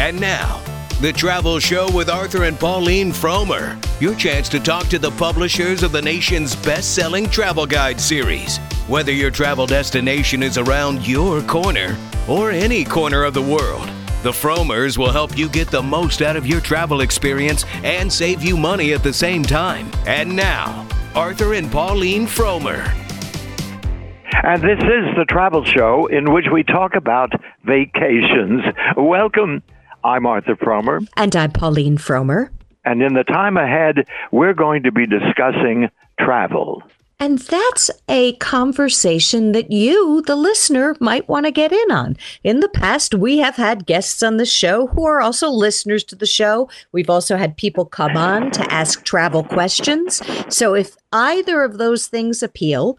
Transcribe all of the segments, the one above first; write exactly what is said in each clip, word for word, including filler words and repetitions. And now, The Travel Show with Arthur and Pauline Frommer. Your chance to talk to the publishers of the nation's best-selling travel guide series. Whether your travel destination is around your corner or any corner of the world, the Frommers will help you get the most out of your travel experience and save you money at the same time. And now, Arthur and Pauline Frommer. And this is The Travel Show, in which we talk about vacations. Welcome. I'm Arthur Frommer. And I'm Pauline Frommer. And in the time ahead, we're going to be discussing travel. And that's a conversation that you, the listener, might want to get in on. In the past, we have had guests on the show who are also listeners to the show. We've also had people come on to ask travel questions. So if either of those things appeal,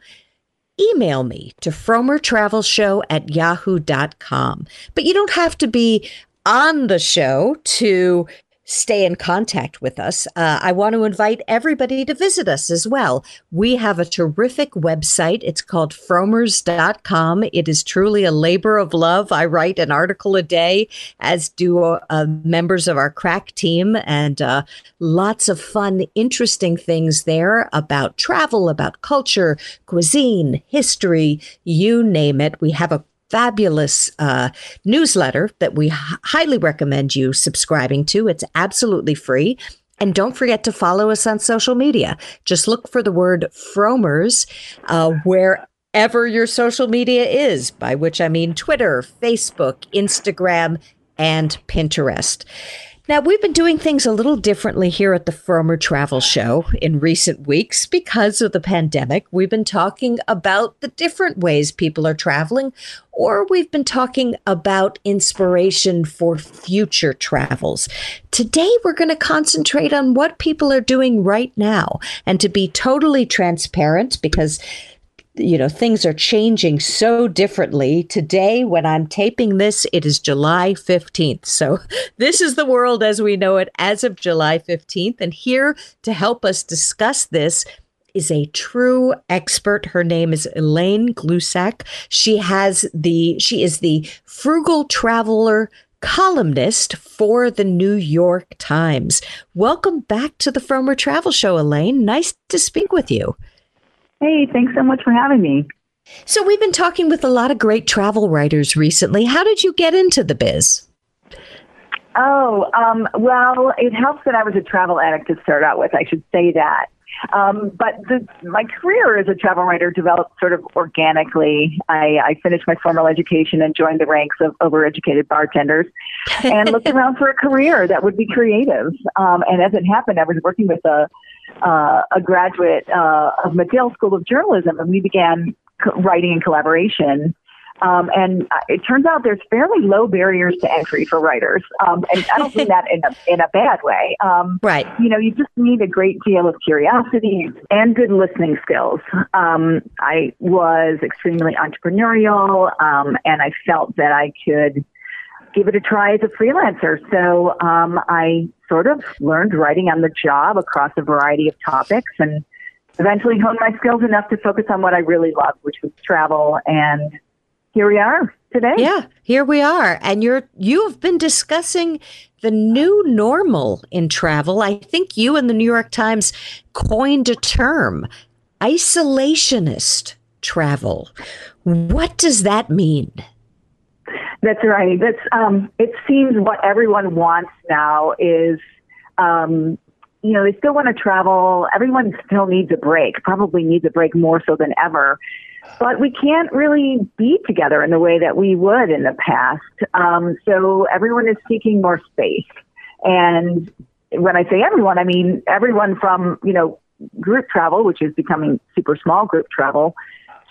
email me to frommertravelshow at yahoo dot com. But you don't have to be on the show to stay in contact with us. Uh, I want to invite everybody to visit us as well. We have a terrific website. It's called Frommers dot com. It is truly a labor of love. I write an article a day, as do uh, members of our crack team, and uh, lots of fun, interesting things there about travel, about culture, cuisine, history, you name it. We have a fabulous uh, newsletter that we h- highly recommend you subscribing to. It's absolutely free. And don't forget to follow us on social media. Just look for the word Frommers uh, wherever your social media is, by which I mean Twitter, Facebook, Instagram, and Pinterest. Now, we've been doing things a little differently here at the Frommer Travel Show in recent weeks because of the pandemic. We've been talking about the different ways people are traveling, or we've been talking about inspiration for future travels. Today, we're going to concentrate on what people are doing right now. And to be totally transparent, because you know, things are changing so differently. Today, when I'm taping this, it is July fifteenth. So this is the world as we know it as of July fifteenth. And here to help us discuss this is a true expert. Her name is Elaine Glusac. She has the, she is the Frugal Traveler columnist for the New York Times. Welcome back to the Frommer Travel Show, Elaine. Nice to speak with you. Hey, thanks so much for having me. So we've been talking with a lot of great travel writers recently. How did you get into the biz? Oh, um, well, it helps that I was a travel addict to start out with. I should say that. Um, but the, my career as a travel writer developed sort of organically. I, I finished my formal education and joined the ranks of overeducated bartenders and looked around for a career that would be creative. Um, and as it happened, I was working with a Uh, a graduate uh, of Medill School of Journalism, and we began co- writing in collaboration. Um, and uh, it turns out there's fairly low barriers to entry for writers, um, and I don't mean that in a in a bad way. Um, right? You know, you just need a great deal of curiosity and good listening skills. Um, I was extremely entrepreneurial, um, and I felt that I could give it a try as a freelancer. So um, I sort of learned writing on the job across a variety of topics and eventually honed my skills enough to focus on what I really loved, which was travel. And here we are today. Yeah, here we are. And you're, you've been discussing the new normal in travel. I think you and the New York Times coined a term, isolationist travel. What does that mean? That's right. That's um, it seems what everyone wants now is, um, you know, they still want to travel. Everyone still needs a break, probably needs a break more so than ever. But we can't really be together in the way that we would in the past. Um, so everyone is seeking more space. And when I say everyone, I mean everyone from, you know, group travel, which is becoming super small group travel,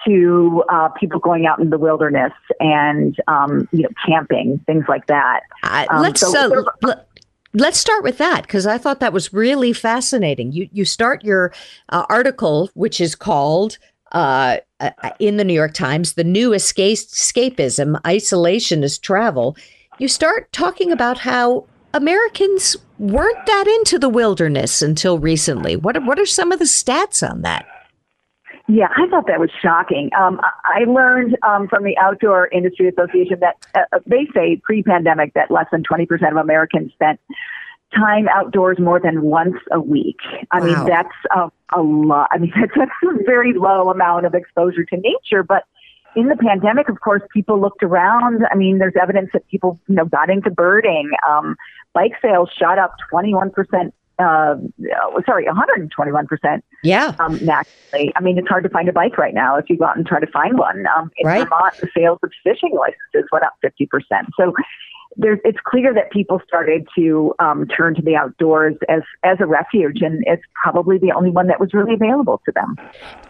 to uh, people going out in the wilderness and, um, you know, camping, things like that. Um, uh, let's, so, so, l- let's start with that, because I thought that was really fascinating. You, you start your uh, article, which is called, uh, uh, in the New York Times, The New Escape- Escapism, Isolationist Travel. You start talking about how Americans weren't that into the wilderness until recently. What, what are some of the stats on that? Yeah, I thought that was shocking. Um, I learned um, from the Outdoor Industry Association that uh, they say pre-pandemic that less than twenty percent of Americans spent time outdoors more than once a week. I wow. mean, that's a, a lot. I mean, that's, that's a very low amount of exposure to nature. But in the pandemic, of course, people looked around. I mean, there's evidence that people, you know, got into birding. Um, bike sales shot up twenty-one percent. Uh, sorry, one hundred twenty-one percent. Yeah. Um, naturally. I mean, it's hard to find a bike right now if you go out and try to find one. Um, in right. Vermont, the sales of fishing licenses went up fifty percent. So there's, it's clear that people started to um, turn to the outdoors as, as a refuge, and it's probably the only one that was really available to them.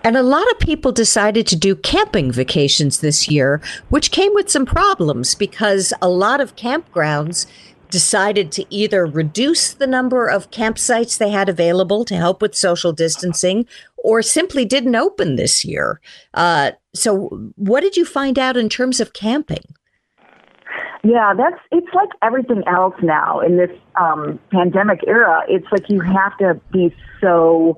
And a lot of people decided to do camping vacations this year, which came with some problems because a lot of campgrounds decided to either reduce the number of campsites they had available to help with social distancing or simply didn't open this year. Uh, so what did you find out in terms of camping? Yeah, that's it's like everything else now in this um, pandemic era. It's like you have to be so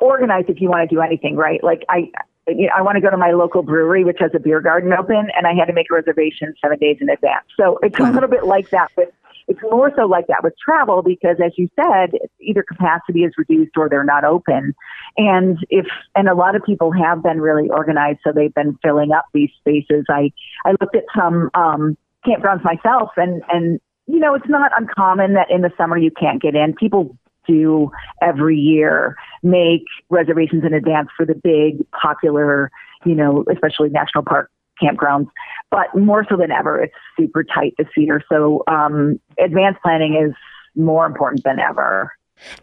organized if you want to do anything, right? Like I... I want to go to my local brewery, which has a beer garden open, and I had to make a reservation seven days in advance. So it's a little bit like that, but it's more so like that with travel because, as you said, either capacity is reduced or they're not open. And if and a lot of people have been really organized, so they've been filling up these spaces. I, I looked at some um, campgrounds myself, and, and, you know, it's not uncommon that in the summer you can't get in. People do every year make reservations in advance for the big popular, you know, especially national park campgrounds, but more so than ever, it's super tight this year. So um, advanced planning is more important than ever.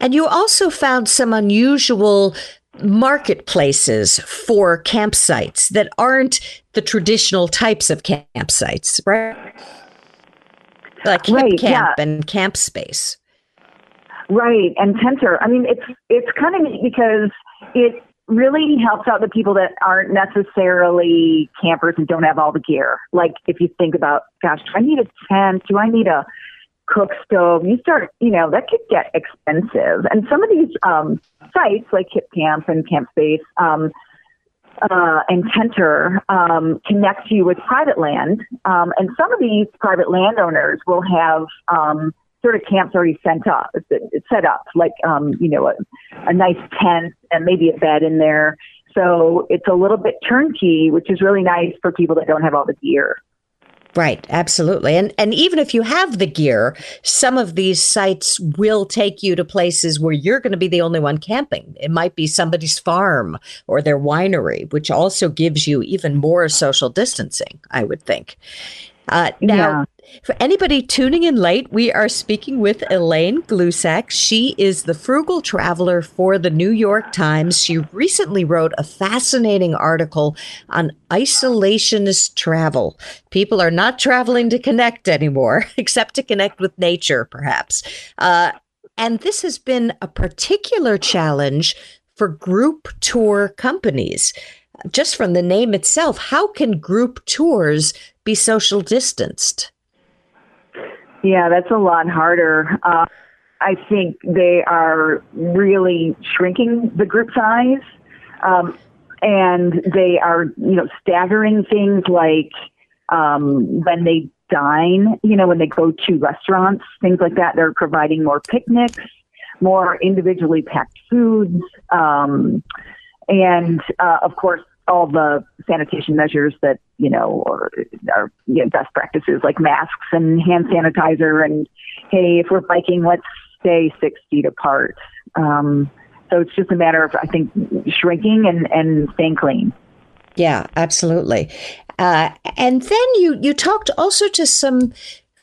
And you also found some unusual marketplaces for campsites that aren't the traditional types of campsites, right? Like Hipcamp right, yeah. and Campspace. Right. And Tentrr. I mean, it's it's kind of neat because it really helps out the people that aren't necessarily campers and don't have all the gear. Like if you think about, gosh, do I need a tent? Do I need a cook stove? You start, you know, that could get expensive. And some of these um, sites like Hipcamp and Campspace um, uh, and Tentrr um, connect you with private land. Um, and some of these private landowners will have um sort of camps already sent up, set up, like, um, you know, a, a nice tent and maybe a bed in there. So it's a little bit turnkey, which is really nice for people that don't have all the gear. Right. Absolutely. And and even if you have the gear, some of these sites will take you to places where you're going to be the only one camping. It might be somebody's farm or their winery, which also gives you even more social distancing, I would think. Uh, now, yeah. for anybody tuning in late, we are speaking with Elaine Glusac. She is the frugal traveler for the New York Times. She recently wrote a fascinating article on isolationist travel. People are not traveling to connect anymore, except to connect with nature, perhaps. Uh, and this has been a particular challenge for group tour companies. Just from the name itself, how can group tours be social distanced? Yeah, that's a lot harder. Uh, I think they are really shrinking the group size, um, and they are, you know, staggering things like um, when they dine, you know, when they go to restaurants, things like that. They're providing more picnics, more individually packed foods. Um, And, uh, of course, all the sanitation measures that, you know, are, are you know, best practices like masks and hand sanitizer. And, hey, if we're biking, let's stay six feet apart. Um, so it's just a matter of, I think, shrinking and, and staying clean. Yeah, absolutely. Uh, and then you, you talked also to some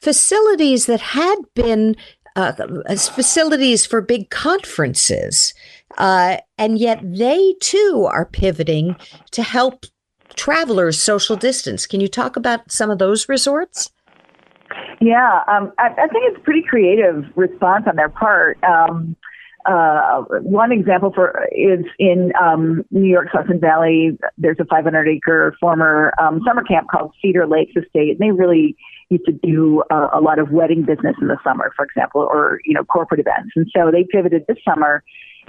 facilities that had been uh, facilities for big conferences. Uh, and yet they, too, are pivoting to help travelers social distance. Can you talk about some of those resorts? Yeah, um, I, I think it's a pretty creative response on their part. Um, uh, one example for is in um, New York, Hudson Valley, there's a five hundred acre former um, summer camp called Cedar Lakes Estate. And they really used to do uh, a lot of wedding business in the summer, for example, or, you know, corporate events. And so they pivoted this summer.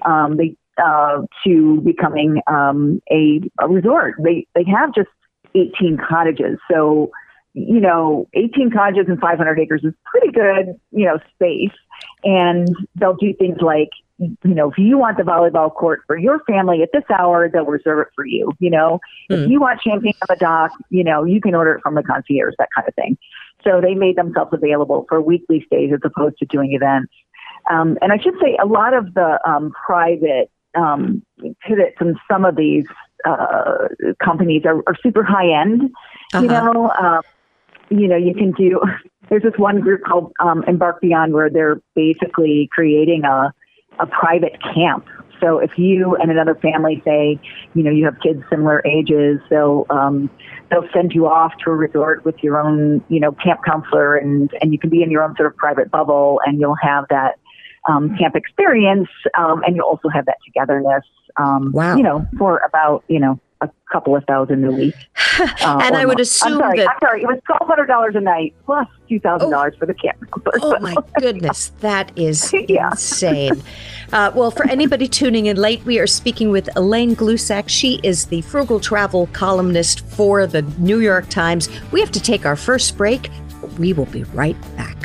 Um, they uh, to becoming um, a, a resort. They they have just eighteen cottages, so you know, eighteen cottages and five hundred acres is pretty good, you know, space. And they'll do things like, you know, if you want the volleyball court for your family at this hour, they'll reserve it for you. You know, mm. if you want champagne on the dock, you know, you can order it from the concierge, that kind of thing. So they made themselves available for weekly stays as opposed to doing events. Um, and I should say a lot of the um, private um, pivots from some of these uh, companies are, are super high end, uh-huh. you know, um, you know, you can do, there's this one group called um, Embark Beyond where they're basically creating a, a private camp. So if you and another family say, you know, you have kids similar ages, they'll, um, they'll send you off to a resort with your own, you know, camp counselor, and, and you can be in your own sort of private bubble, and you'll have that um, camp experience. Um, and you'll also have that togetherness, um, wow. you know, for about, you know, a couple of thousand a week. Uh, and I would month. assume I'm sorry, that... I'm sorry, it was twelve hundred dollars a night plus two thousand dollars oh, for the camera. Oh, my goodness, that is yeah. insane. Uh, well, for anybody tuning in late, we are speaking with Elaine Glusac. She is the frugal travel columnist for the New York Times. We have to take our first break. We will be right back.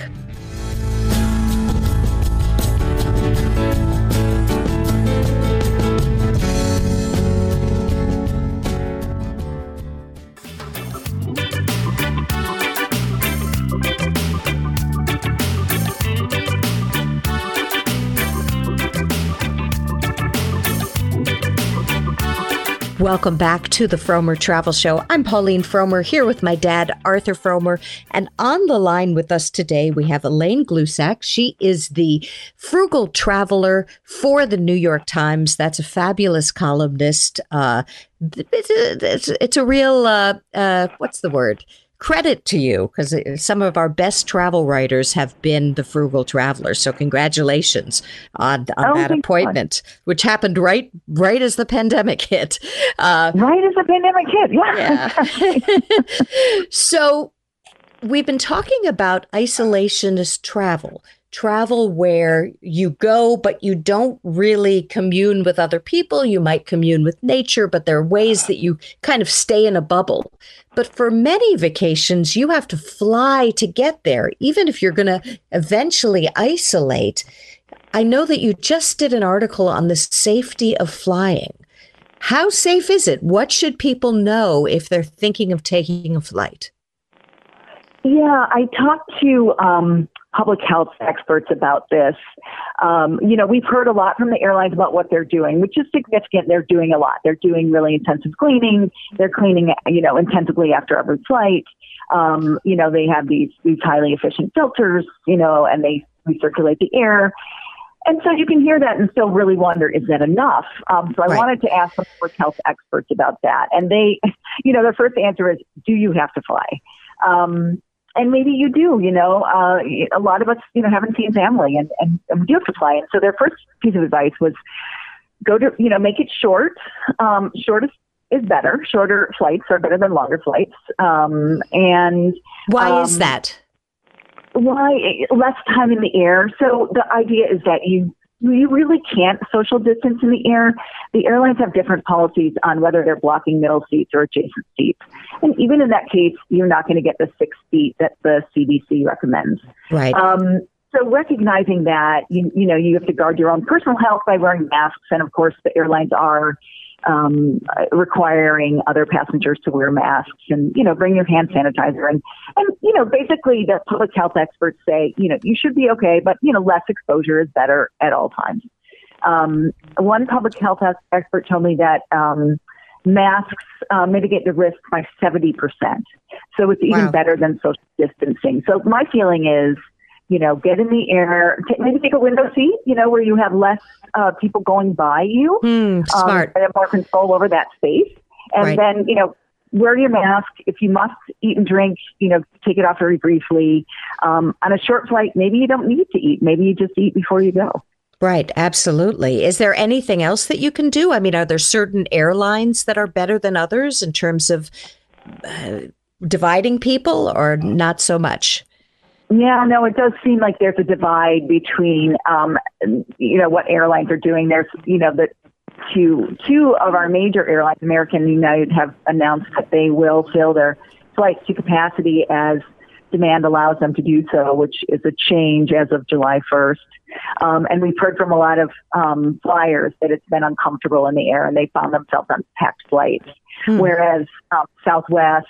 Welcome back to the Frommer Travel Show. I'm Pauline Frommer, here with my dad, Arthur Frommer. And on the line with us today, we have Elaine Glusac. She is the frugal traveler for the New York Times. That's a fabulous columnist. Uh, it's, a, it's a real, uh, uh, what's the word? Credit to you, because some of our best travel writers have been the frugal travelers. So congratulations on, on oh, that appointment, God. which happened right right as the pandemic hit. Uh, right as the pandemic hit, yeah. yeah. So we've been talking about isolationist travel, travel where you go, but you don't really commune with other people. You might commune with nature, but there are ways that you kind of stay in a bubble. But for many vacations, you have to fly to get there, even if you're going to eventually isolate. I know that you just did an article on the safety of flying. How safe is it? What should people know if they're thinking of taking a flight? Yeah, I talked to... Um public health experts about this. Um, you know, we've heard a lot from the airlines about what they're doing, which is significant. They're doing a lot. They're doing really intensive cleaning. They're cleaning, you know, intensively after every flight. Um, you know, they have these, these highly efficient filters, you know, and they recirculate the air. And so you can hear that and still really wonder, is that enough? Um, so I right. wanted to ask some public health experts about that. And they, you know, their first answer is, do you have to fly? Um, And maybe you do, you know, uh, a lot of us, you know, haven't seen family and, and, and we do have to fly. And so their first piece of advice was go to, you know, make it short. Um, short is, is better. Shorter flights are better than longer flights. Um, and why um, is that? Why less time in the air? So the idea is that you, you really can't social distance in the air. The airlines have different policies on whether they're blocking middle seats or adjacent seats. And even in that case, you're not going to get the six feet that the C D C recommends. Right. Um, so recognizing that, you, you know, you have to guard your own personal health by wearing masks. And of course, the airlines are um, requiring other passengers to wear masks and, you know, bring your hand sanitizer. And, and, you know, basically the public health experts say, you know, you should be okay, but, you know, less exposure is better at all times. Um, one public health expert told me that um, masks uh, mitigate the risk by seventy percent. So it's even wow. better than social distancing. So my feeling is, you know, get in the air, t- maybe take a window seat, you know, where you have less uh, people going by you. Mm, smart. Um, and have more control over that space. And right. then, you know, wear your mask. If you must eat and drink, you know, take it off very briefly. Um, on a short flight, maybe you don't need to eat. Maybe you just eat before you go. Right. Absolutely. Is there anything else that you can do? I mean, are there certain airlines that are better than others in terms of uh, dividing people or not so much? Yeah, no, it does seem like there's a divide between, um, you know, what airlines are doing. There's, you know, the to two of our major airlines, American and United, have announced that they will fill their flights to capacity as demand allows them to do so, which is a change as of July first. Um, and we've heard from a lot of um, flyers that it's been uncomfortable in the air, and they found themselves on packed flights. Hmm. Whereas um, Southwest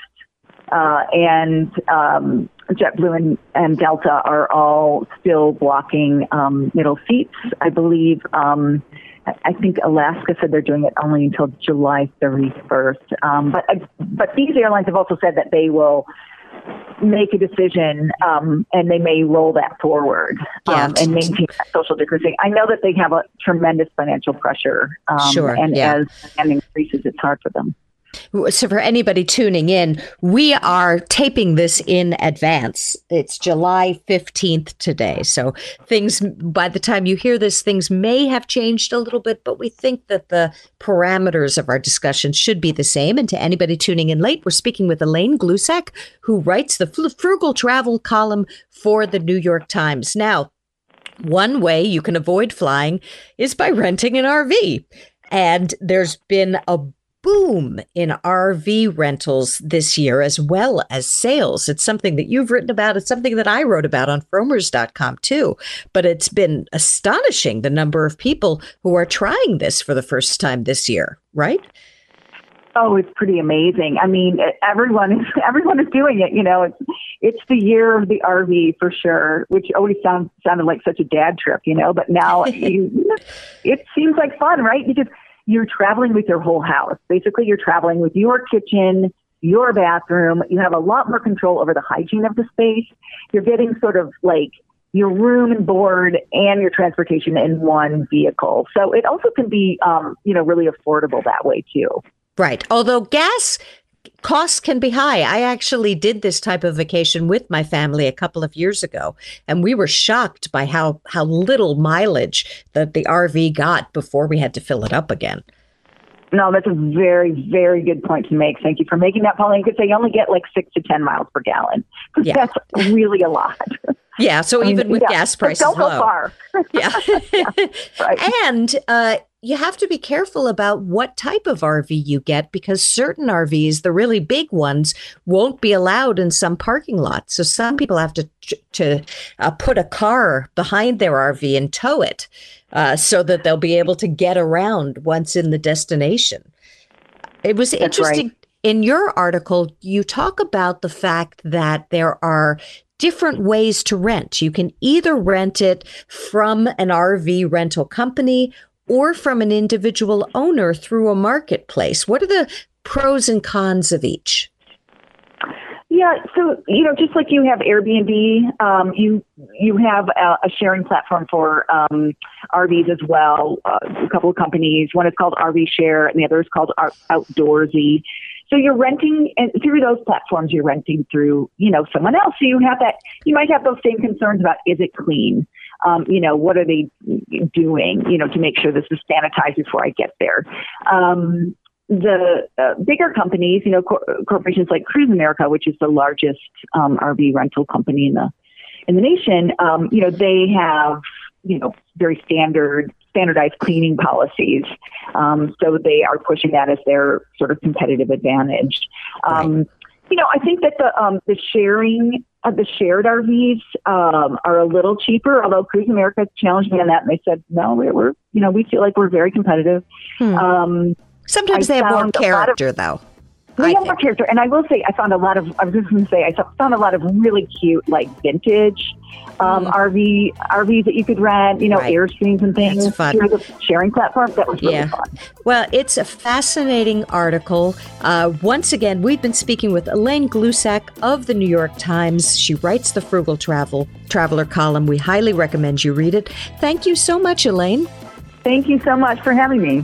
uh, and um, JetBlue and, and Delta are all still blocking um, middle seats. I believe, um, I think Alaska said they're doing it only until July thirty-first. Um, but but these airlines have also said that they will make a decision, um, and they may roll that forward um, yeah. and maintain that social distancing. I know that they have a tremendous financial pressure, um, sure. and yeah. as demand increases, it's hard for them. So for anybody tuning in, we are taping this in advance. It's July fifteenth today. So things, by the time you hear this, things may have changed a little bit, but we think that the parameters of our discussion should be the same. And to anybody tuning in late, we're speaking with Elaine Glusac, who writes the Frugal Travel column for the New York Times. Now, one way you can avoid flying is by renting an R V. And there's been a boom in R V rentals this year, as well as sales. It's something that you've written about. It's something that I wrote about on Frommers dot com too. But it's been astonishing the number of people who are trying this for the first time this year, right? Oh, it's pretty amazing. I mean, everyone is everyone is doing it. You know, it's it's the year of the R V for sure, which always sounds sounded like such a dad trip, you know. But now you, it seems like fun, right? Because you're traveling with your whole house. Basically, you're traveling with your kitchen, your bathroom. You have a lot more control over the hygiene of the space. You're getting sort of like your room and board and your transportation in one vehicle. So it also can be, um, you know, really affordable that way too. Right. Although gas costs can be high. I actually did this type of vacation with my family a couple of years ago, and we were shocked by how, how little mileage that the R V got before we had to fill it up again. No, that's a very, very good point to make. Thank you for making that, Pauline, because they only get like six to ten miles per gallon. Yeah. That's really a lot. Yeah, so even I mean, with yeah, gas prices don't go low. Far. Yeah. yeah right. And uh, you have to be careful about what type of R V you get, because certain R Vs, the really big ones, won't be allowed in some parking lots. So some people have to to uh, put a car behind their R V and tow it uh, so that they'll be able to get around once in the destination. It was That's interesting. Right. In your article, you talk about the fact that there are different ways to rent. You can either rent it from an R V rental company or from an individual owner through a marketplace. What are the pros and cons of each? Yeah, so, you know, just like you have Airbnb, um, you you have a, a sharing platform for um, R Vs as well, uh, a couple of companies. One is called R V Share and the other is called Ar- Outdoorsy. So you're renting, and through those platforms, you're renting through, you know, someone else. So you have that, you might have those same concerns about, is it clean? Um, you know, what are they doing, you know, to make sure this is sanitized before I get there? Um, the uh, bigger companies, you know, cor- corporations like Cruise America, which is the largest um, R V rental company in the in the nation, um, you know, they have, you know, very standard standardized cleaning policies. Um, so they are pushing that as their sort of competitive advantage. Um, right. You know, I think that the um, the sharing of the shared R Vs um, are a little cheaper, although Cruise America challenged me on that. And they said, no, we're, we're you know, we feel like we're very competitive. Hmm. Um, Sometimes I they have more character, of, though. They I have think. more character. And I will say, I found a lot of, I was just going to say, I found a lot of really cute, like vintage um, mm. R V, R Vs that you could rent, you know, right. Airstreams and things. That's fun. The sharing platform. That was really yeah. fun. Well, it's a fascinating article. Uh, once again, we've been speaking with Elaine Glusac of the New York Times. She writes the Frugal Travel Traveler column. We highly recommend you read it. Thank you so much, Elaine. Thank you so much for having me.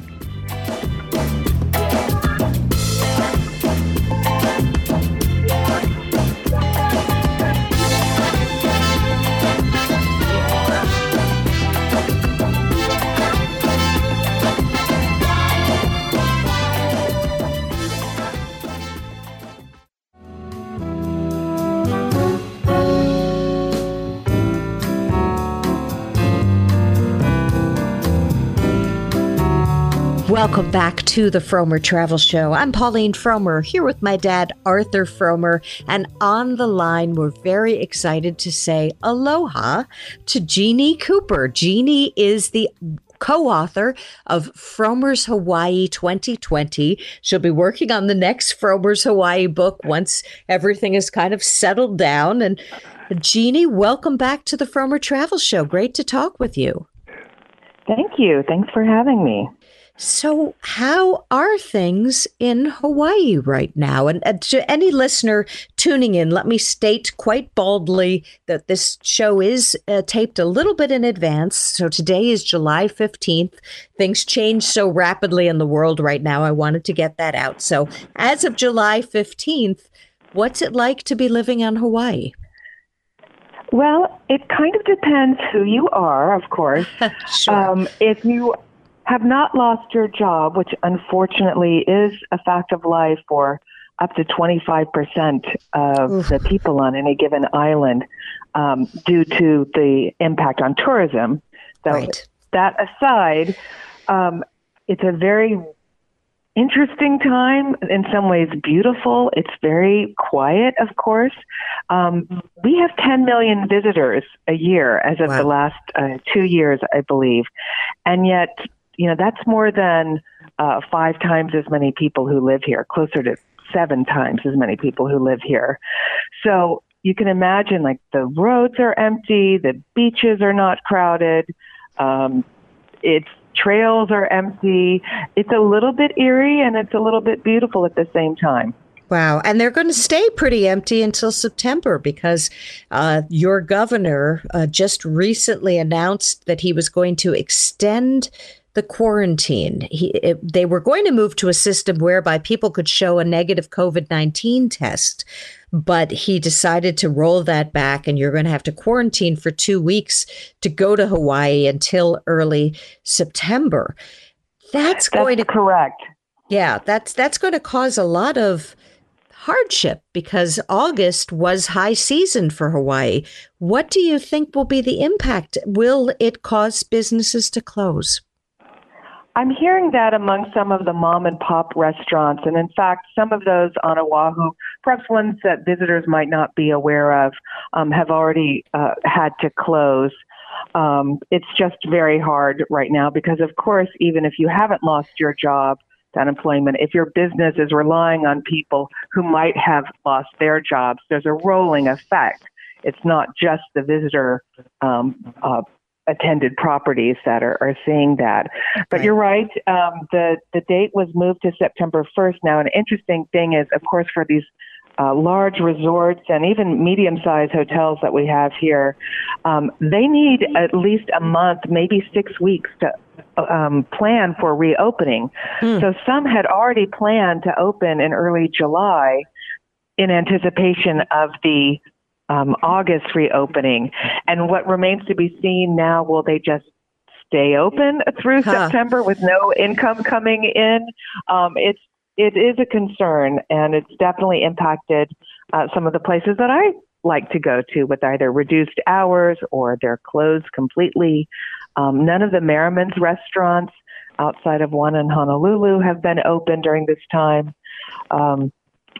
Welcome back to the Frommer Travel Show. I'm Pauline Frommer, here with my dad, Arthur Frommer. And on the line, we're very excited to say aloha to Jeanne Cooper. Jeanne is the co-author of Frommer's Hawaii twenty twenty. She'll be working on the next Frommer's Hawaii book once everything is kind of settled down. And Jeanne, welcome back to the Frommer Travel Show. Great to talk with you. Thank you. Thanks for having me. So how are things in Hawaii right now? And uh, to any listener tuning in, let me state quite boldly that this show is uh, taped a little bit in advance. So today is July fifteenth. Things change so rapidly in the world right now. I wanted to get that out. So as of July fifteenth, what's it like to be living on Hawaii? Well, it kind of depends who you are, of course. Sure. Um, if you have not lost your job, which unfortunately is a fact of life for up to twenty-five percent of Oof. the people on any given island um, due to the impact on tourism. So right. that aside, um, it's a very interesting time, in some ways beautiful. It's very quiet, of course. Um, we have ten million visitors a year as of wow. the last uh, two years, I believe. And yet, you know, that's more than uh, five times as many people who live here, closer to seven times as many people who live here. So you can imagine, like, the roads are empty, the beaches are not crowded, um, it's trails are empty. It's a little bit eerie and it's a little bit beautiful at the same time. Wow. And they're going to stay pretty empty until September because uh, your governor uh, just recently announced that he was going to extend the quarantine. He, it, they were going to move to a system whereby people could show a negative COVID nineteen test, but he decided to roll that back and you're going to have to quarantine for two weeks to go to Hawaii until early September. That's, that's going to correct. Yeah, that's that's going to cause a lot of hardship because August was high season for Hawaii. What do you think will be the impact? Will it cause businesses to close? I'm hearing that among some of the mom and pop restaurants. And in fact, some of those on Oahu, perhaps ones that visitors might not be aware of, um, have already uh, had to close. Um, it's just very hard right now because, of course, even if you haven't lost your job, unemployment, if your business is relying on people who might have lost their jobs, there's a rolling effect. It's not just the visitor um, uh, attended properties that are, are seeing that. But right. you're right. Um, the, the date was moved to September first. Now, an interesting thing is, of course, for these uh, large resorts and even medium-sized hotels that we have here, um, they need at least a month, maybe six weeks to Um, plan for reopening. Hmm. So some had already planned to open in early July in anticipation of the um, August reopening. And what remains to be seen now, will they just stay open through huh. September with no income coming in? Um, it's it is a concern, and it's definitely impacted uh, some of the places that I like to go to with either reduced hours or they're closed completely. Um, none of the Merriman's restaurants outside of one in Honolulu have been open during this time. Um,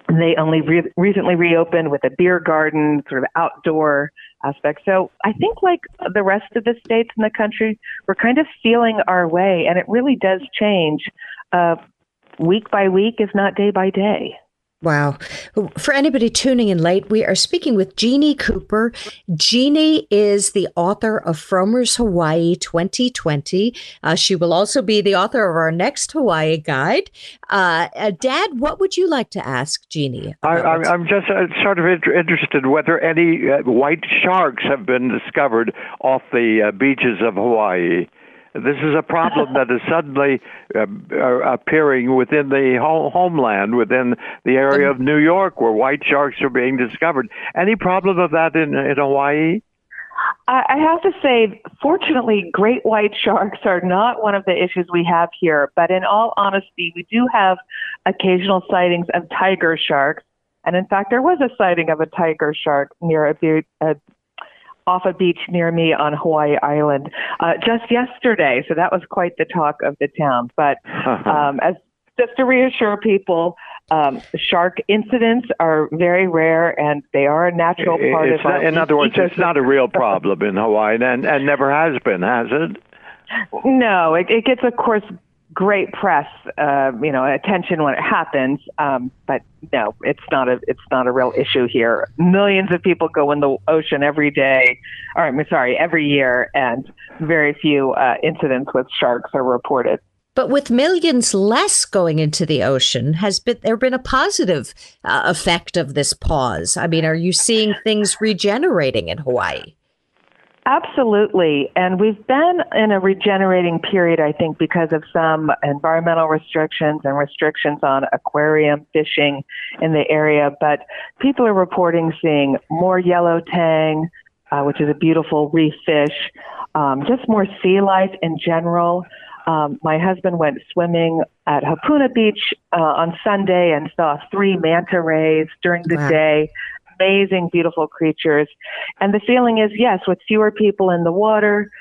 they only re- recently reopened with a beer garden, sort of outdoor aspect. So I think, like the rest of the states in the country, we're kind of feeling our way, and it really does change uh, week by week, if not day by day. Wow. For anybody tuning in late, we are speaking with Jeanne Cooper. Jeanne is the author of Frommer's Hawaii twenty twenty. Uh, she will also be the author of our next Hawaii guide. Uh, uh, Dad, what would you like to ask Jeanne? I, I'm, I'm just uh, sort of inter- interested whether any uh, white sharks have been discovered off the uh, beaches of Hawaii. This is a problem that is suddenly uh, appearing within the ho- homeland, within the area of New York, where white sharks are being discovered. Any problem of that in, in Hawaii? I have to say, fortunately, great white sharks are not one of the issues we have here. But in all honesty, we do have occasional sightings of tiger sharks. And in fact, there was a sighting of a tiger shark near a, be- a off a beach near me on Hawaii Island uh, just yesterday. So that was quite the talk of the town. But um, as just to reassure people, um, shark incidents are very rare, and they are a natural part it's of not, our In other words, ecosystem. It's not a real problem in Hawaii, and, and never has been, has it? No, it, it gets, of course, great press, uh, you know, attention when it happens. Um, but no, it's not a it's not a real issue here. Millions of people go in the ocean every day, or I'm sorry, every year, and very few uh, incidents with sharks are reported. But with millions less going into the ocean, has been, there been a positive uh, effect of this pause? I mean, are you seeing things regenerating in Hawaii? Absolutely. And we've been in a regenerating period, I think, because of some environmental restrictions and restrictions on aquarium fishing in the area. But people are reporting seeing more yellow tang, uh, which is a beautiful reef fish, um, just more sea life in general. Um, my husband went swimming at Hapuna Beach uh, on Sunday and saw three manta rays during the wow. day. Amazing, beautiful creatures. And the feeling is, yes, with fewer people in the water,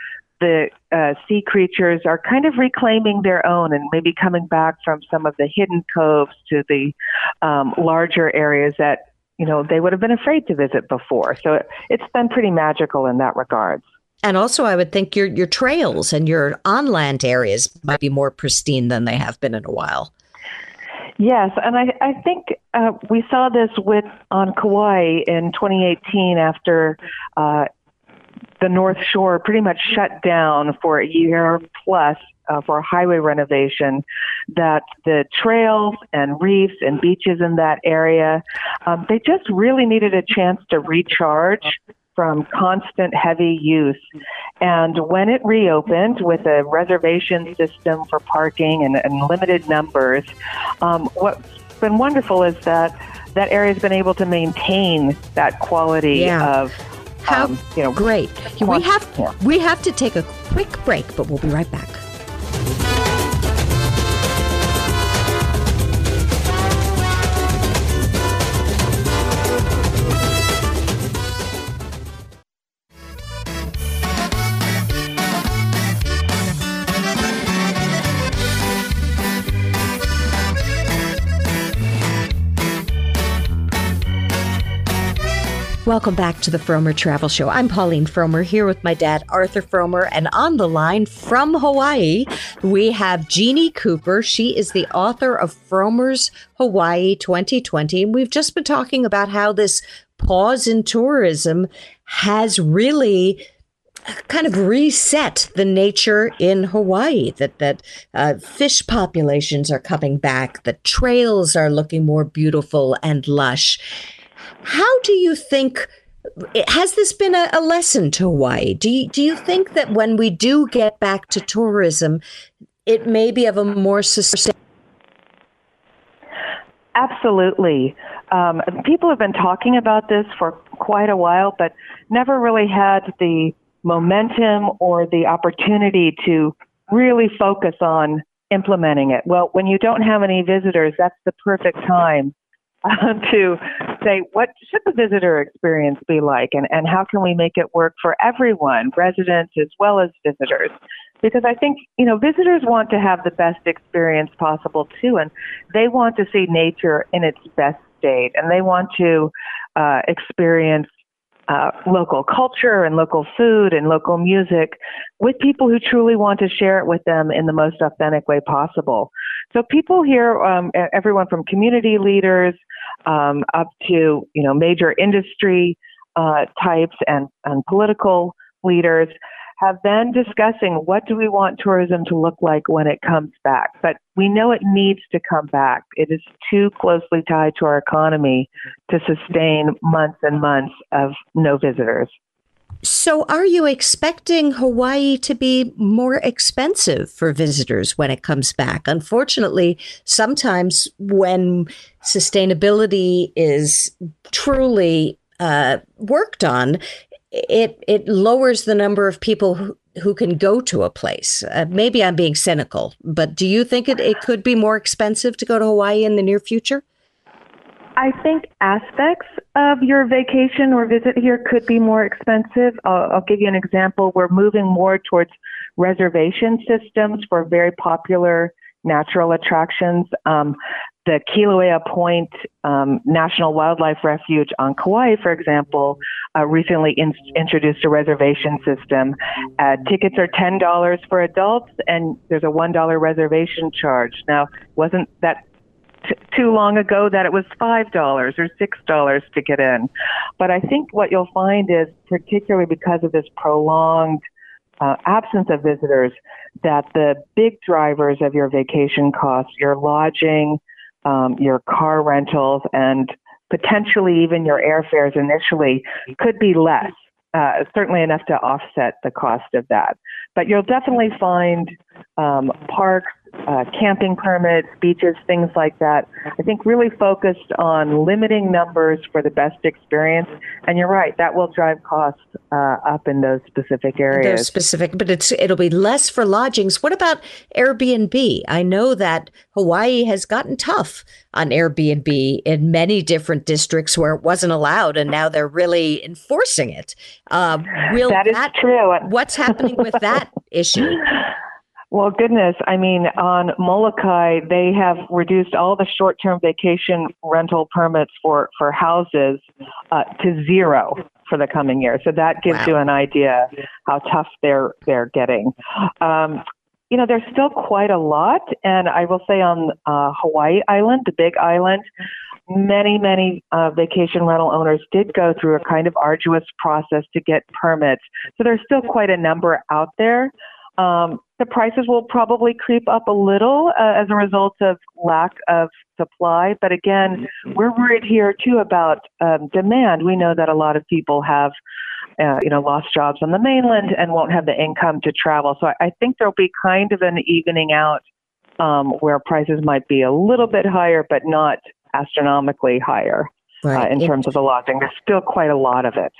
the uh, sea creatures are kind of reclaiming their own and maybe coming back from some of the hidden coves to the um, larger areas that, you know, they would have been afraid to visit before. So it, it's been pretty magical in that regard. And also, I would think your your trails and your on-land areas might be more pristine than they have been in a while. Yes, and I, I think uh, we saw this with on Kauai in twenty eighteen after uh, the North Shore pretty much shut down for a year plus uh, for a highway renovation, that the trails and reefs and beaches in that area, um, they just really needed a chance to recharge from constant heavy use. And when it reopened with a reservation system for parking and, and limited numbers, um, what's been wonderful is that that area has been able to maintain that quality yeah. of, How um, you know, great. We have, yeah. we have to take a quick break, but we'll be right back. Welcome back to the Frommer Travel Show. I'm Pauline Frommer here with my dad, Arthur Frommer, and on the line from Hawaii, we have Jeanne Cooper. She is the author of Frommer's Hawaii twenty twenty. And we've just been talking about how this pause in tourism has really kind of reset the nature in Hawaii, that that uh, fish populations are coming back, the trails are looking more beautiful and lush. How do you think, has this been a, a lesson to Hawaii? Do you, do you think that when we do get back to tourism, it may be of a more sustainable? Absolutely. Um, people have been talking about this for quite a while, but never really had the momentum or the opportunity to really focus on implementing it. Well, when you don't have any visitors, that's the perfect time to say, what should the visitor experience be like, and, and how can we make it work for everyone, residents as well as visitors? Because I think, you know, visitors want to have the best experience possible too, and they want to see nature in its best state, and they want to uh, experience uh, local culture and local food and local music with people who truly want to share it with them in the most authentic way possible. So people here, um, everyone from community leaders um, up to, you know, major industry uh, types and, and political leaders have been discussing, what do we want tourism to look like when it comes back? But we know it needs to come back. It is too closely tied to our economy to sustain months and months of no visitors. So are you expecting Hawaii to be more expensive for visitors when it comes back? Unfortunately, sometimes when sustainability is truly uh, worked on, it it lowers the number of people who, who can go to a place. Uh, maybe I'm being cynical, but do you think it, it could be more expensive to go to Hawaii in the near future? I think aspects of your vacation or visit here could be more expensive. I'll, I'll give you an example. We're moving more towards reservation systems for very popular natural attractions. Um, the Kīlauea Point um, National Wildlife Refuge on Kauai, for example, uh, recently in- introduced a reservation system. Uh, tickets are ten dollars for adults, and there's a one dollar reservation charge. Now, wasn't that T- too long ago that it was five dollars or six dollars to get in. But I think what you'll find is, particularly because of this prolonged uh, absence of visitors, that the big drivers of your vacation costs, your lodging, um, your car rentals, and potentially even your airfares initially could be less, uh, certainly enough to offset the cost of that. But you'll definitely find um, parks, Uh, camping permits, beaches, things like that, I think really focused on limiting numbers for the best experience. And you're right, that will drive costs uh, up in those specific areas. Those specific, but it's it'll be less for lodgings. What about Airbnb? I know that Hawaii has gotten tough on Airbnb in many different districts where it wasn't allowed, and now they're really enforcing it. Uh, will that is that, true. What's happening with that issue? Well, goodness. I mean, on Molokai, they have reduced all the short-term vacation rental permits for, for houses uh, to zero for the coming year. So that gives wow. you an idea how tough they're they're getting. Um, you know, there's still quite a lot. And I will say on uh, Hawaii Island, the big island, many, many uh, vacation rental owners did go through a kind of arduous process to get permits. So there's still quite a number out there. Um, the prices will probably creep up a little uh, as a result of lack of supply. But again, we're worried here, too, about um, demand. We know that a lot of people have, uh, you know, lost jobs on the mainland and won't have the income to travel. So I, I think there'll be kind of an evening out um, where prices might be a little bit higher, but not astronomically higher. Right. Uh, in it, terms of the lodging, there's still quite a lot of it.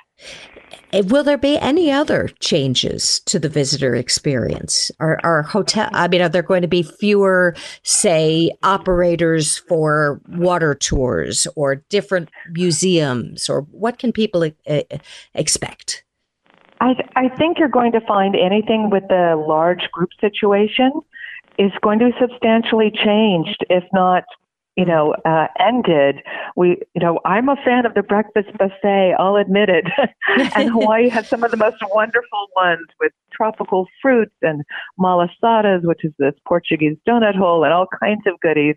Will there be any other changes to the visitor experience? Are, are hotel? I mean, are there going to be fewer, say, operators for water tours or different museums, or what can people uh, expect? I, th- I think you're going to find anything with the large group situation is going to be substantially changed, if not. You know, uh, ended. We, you know, I'm a fan of the breakfast buffet. I'll admit it. And Hawaii has some of the most wonderful ones with tropical fruits and malasadas, which is this Portuguese donut hole, and all kinds of goodies.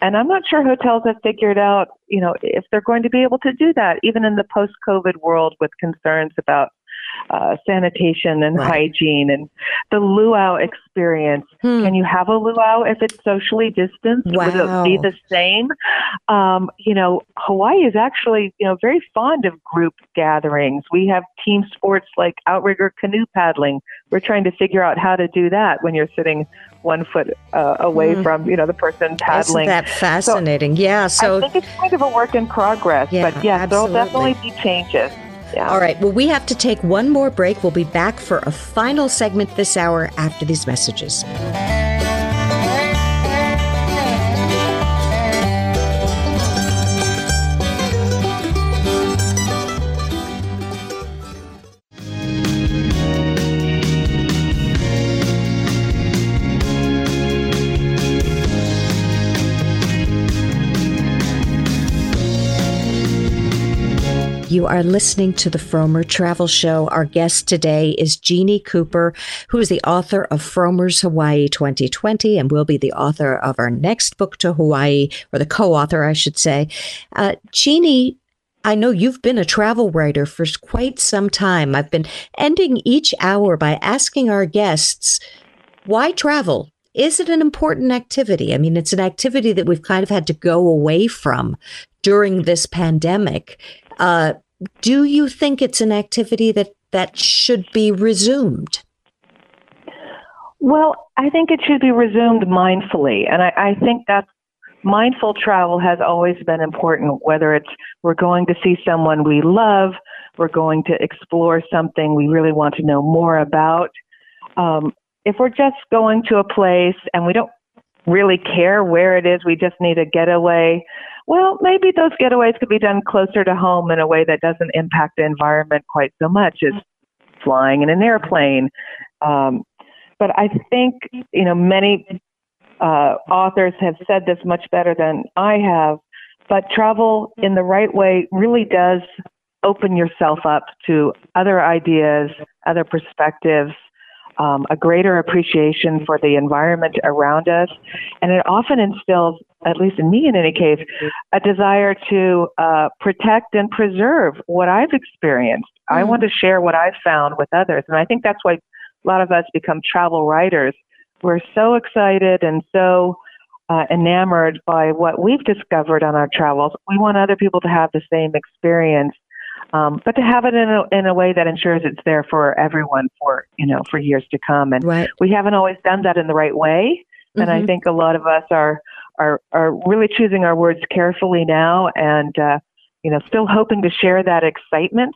And I'm not sure hotels have figured out, you know, if they're going to be able to do that, even in the post-COVID world with concerns about Uh, sanitation and right. hygiene and the luau experience. Hmm. Can you have a luau if it's socially distanced? Wow. Will it be the same? Um, you know, Hawaii is actually, you know, very fond of group gatherings. We have team sports like outrigger canoe paddling. We're trying to figure out how to do that when you're sitting one foot uh, away mm. from, you know, the person paddling. Isn't that fascinating? So, yeah. So I think it's kind of a work in progress. Yeah, but yeah, absolutely. There'll definitely be changes. Yeah. All right. Well, we have to take one more break. We'll be back for a final segment this hour after these messages. You are listening to the Frommer Travel Show. Our guest today is Jeanne Cooper, who is the author of Frommer's Hawaii twenty twenty and will be the author of our next book to Hawaii, or the co-author, I should say. Uh, Jeanne, I know you've been a travel writer for quite some time. I've been ending each hour by asking our guests, why travel? Is it an important activity? I mean, it's an activity that we've kind of had to go away from during this pandemic. Uh, do you think it's an activity that, that should be resumed? Well, I think it should be resumed mindfully. And I, I think that's mindful travel has always been important, whether it's we're going to see someone we love, we're going to explore something we really want to know more about. Um, if we're just going to a place and we don't really care where it is, we just need a getaway. well, maybe those getaways could be done closer to home in a way that doesn't impact the environment quite so much as flying in an airplane. Um, but I think, you know, many uh, authors have said this much better than I have, but travel in the right way really does open yourself up to other ideas, other perspectives, um, a greater appreciation for the environment around us. And it often instills, at least in me in any case, a desire to uh, protect and preserve what I've experienced. Mm-hmm. I want to share what I've found with others. And I think that's why a lot of us become travel writers. We're so excited and so Uh, enamored by what we've discovered on our travels. We want other people to have the same experience, um, but to have it in a, in a way that ensures it's there for everyone for, you know, for years to come. And right. we haven't always done that in the right way. And mm-hmm. I think a lot of us are, are, are really choosing our words carefully now and, uh, you know, still hoping to share that excitement,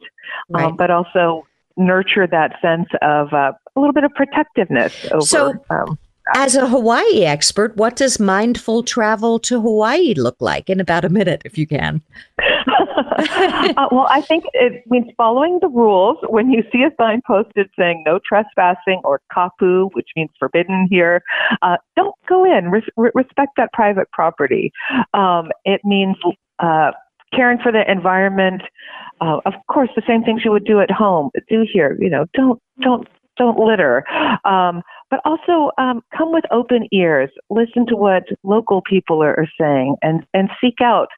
right. um, but also nurture that sense of uh, a little bit of protectiveness over. So- um, As a Hawaii expert, what does mindful travel to Hawaii look like in about a minute, if you can? uh, well, I think it means following the rules. When you see a sign posted saying no trespassing or kapu, which means forbidden here, uh, don't go in. Res- respect that private property. Um, it means uh, caring for the environment. Uh, of course, the same things you would do at home. Do here. You know, don't, don't, don't litter. Um, But also um, come with open ears, listen to what local people are, are saying, and, and seek out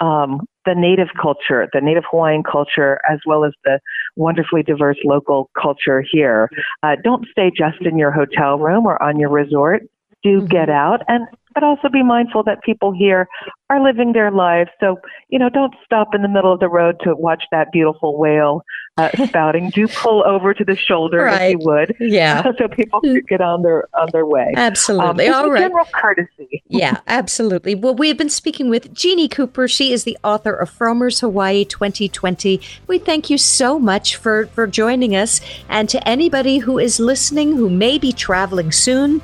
um, the native culture, the native Hawaiian culture, as well as the wonderfully diverse local culture here. Uh, don't stay just in your hotel room or on your resort. Do get out, and but also be mindful that people here are living their lives. So, you know, don't stop in the middle of the road to watch that beautiful whale uh, spouting. Do pull over to the shoulder right. if you would. Yeah. So people could get on their, on their way. Absolutely. Um, All right. General courtesy. Yeah, absolutely. Well, we've been speaking with Jeanne Cooper. She is the author of Frommer's Hawaii twenty twenty. We thank you so much for, for joining us. And to anybody who is listening, who may be traveling soon,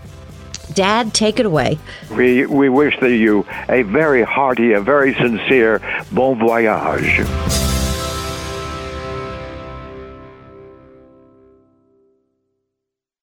Dad, take it away. We we wish you a very hearty, a very sincere bon voyage.